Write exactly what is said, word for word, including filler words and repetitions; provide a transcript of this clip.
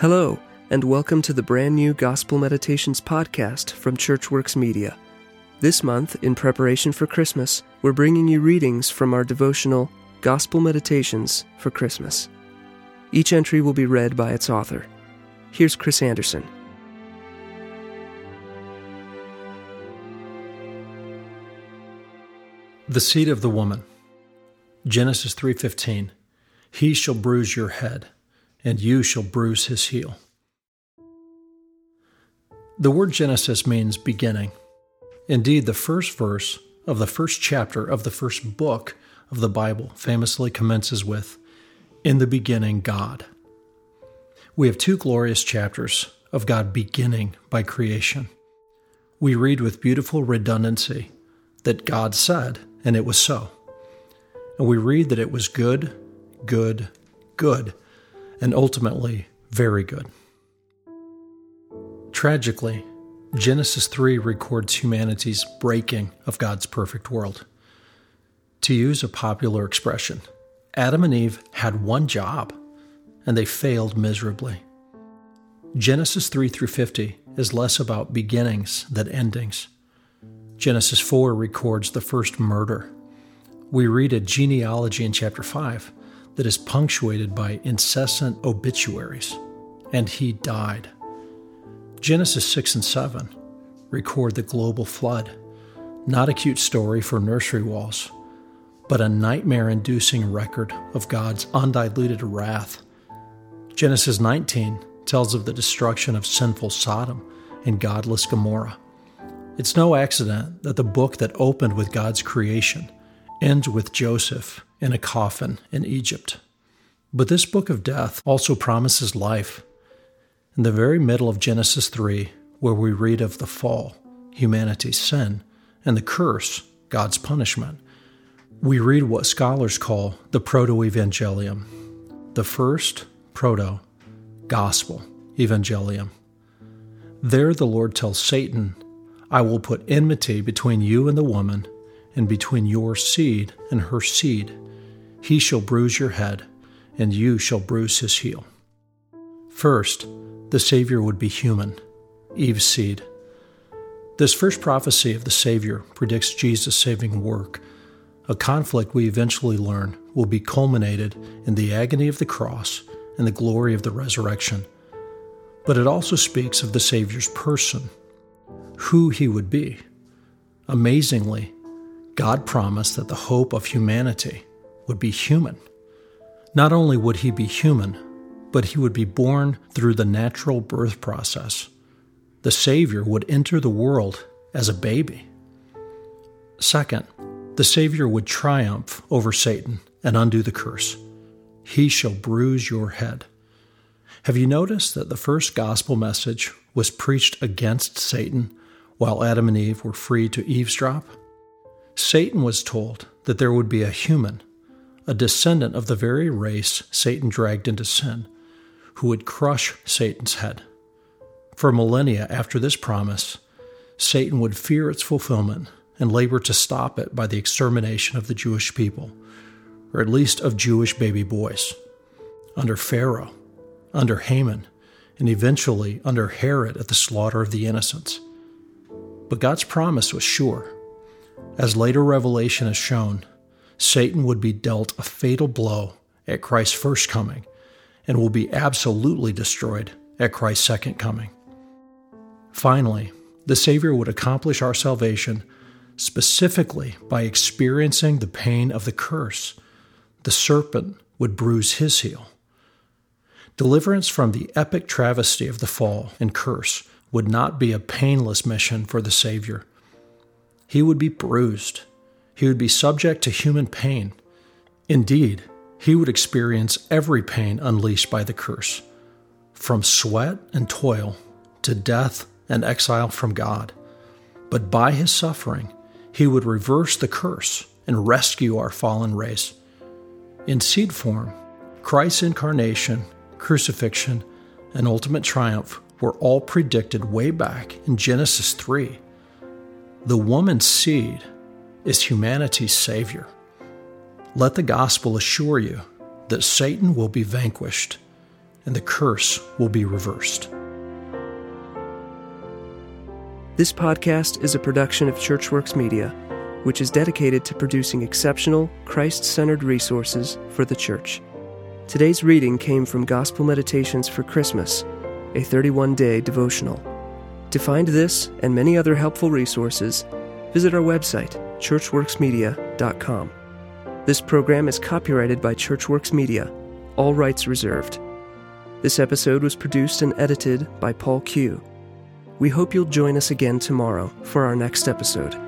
Hello, and welcome to the brand new Gospel Meditations podcast from ChurchWorks Media. This month, in preparation for Christmas, we're bringing you readings from our devotional, Gospel Meditations for Christmas. Each entry will be read by its author. Here's Chris Anderson. The Seed of the Woman. Genesis three fifteen. He shall bruise your head, and you shall bruise his heel. The word Genesis means beginning. Indeed, the first verse of the first chapter of the first book of the Bible famously commences with, "In the beginning, God." We have two glorious chapters of God beginning by creation. We read with beautiful redundancy that God said, and it was so. And we read that it was good, good, good, and ultimately very good. Tragically, Genesis three records humanity's breaking of God's perfect world. To use a popular expression, Adam and Eve had one job, and they failed miserably. Genesis three through fifty is less about beginnings than endings. Genesis four records the first murder. We read a genealogy in chapter five that is punctuated by incessant obituaries, and he died. Genesis six and seven record the global flood, not a cute story for nursery walls, but a nightmare-inducing record of God's undiluted wrath. Genesis nineteen tells of the destruction of sinful Sodom and godless Gomorrah. It's no accident that the book that opened with God's creation ends with Joseph in a coffin in Egypt. But this book of death also promises life. In the very middle of Genesis three, where we read of the fall, humanity's sin, and the curse, God's punishment, we read what scholars call the Proto-Evangelium, the first proto Gospel Evangelium. There the Lord tells Satan, "I will put enmity between you and the woman, and between your seed and her seed. He shall bruise your head, and you shall bruise his heel." First, the Savior would be human, Eve's seed. This first prophecy of the Savior predicts Jesus' saving work, a conflict we eventually learn will be culminated in the agony of the cross and the glory of the resurrection. But it also speaks of the Savior's person, who he would be. Amazingly, God promised that the hope of humanity would be human. Not only would he be human, but he would be born through the natural birth process. The Savior would enter the world as a baby. Second, the Savior would triumph over Satan and undo the curse. He shall bruise your head. Have you noticed that the first gospel message was preached against Satan while Adam and Eve were free to eavesdrop? Satan was told that there would be a human, a descendant of the very race Satan dragged into sin, who would crush Satan's head. For millennia after this promise, Satan would fear its fulfillment and labor to stop it by the extermination of the Jewish people, or at least of Jewish baby boys. Under Pharaoh, under Haman, and eventually under Herod at the slaughter of the innocents. But God's promise was sure. As later revelation has shown, Satan would be dealt a fatal blow at Christ's first coming and will be absolutely destroyed at Christ's second coming. Finally, the Savior would accomplish our salvation specifically by experiencing the pain of the curse. The serpent would bruise his heel. Deliverance from the epic travesty of the fall and curse would not be a painless mission for the Savior. He would be bruised. He would be subject to human pain. Indeed, he would experience every pain unleashed by the curse, from sweat and toil to death and exile from God. But by his suffering, he would reverse the curse and rescue our fallen race. In seed form, Christ's incarnation, crucifixion, and ultimate triumph were all predicted way back in Genesis three. The woman's seed is humanity's Savior. Let the gospel assure you that Satan will be vanquished and the curse will be reversed. This podcast is a production of ChurchWorks Media, which is dedicated to producing exceptional, Christ-centered resources for the church. Today's reading came from Gospel Meditations for Christmas, a thirty-one day devotional. To find this and many other helpful resources, visit our website, church works media dot com. This program is copyrighted by ChurchWorks Media, all rights reserved. This episode was produced and edited by Paul Q. We hope you'll join us again tomorrow for our next episode.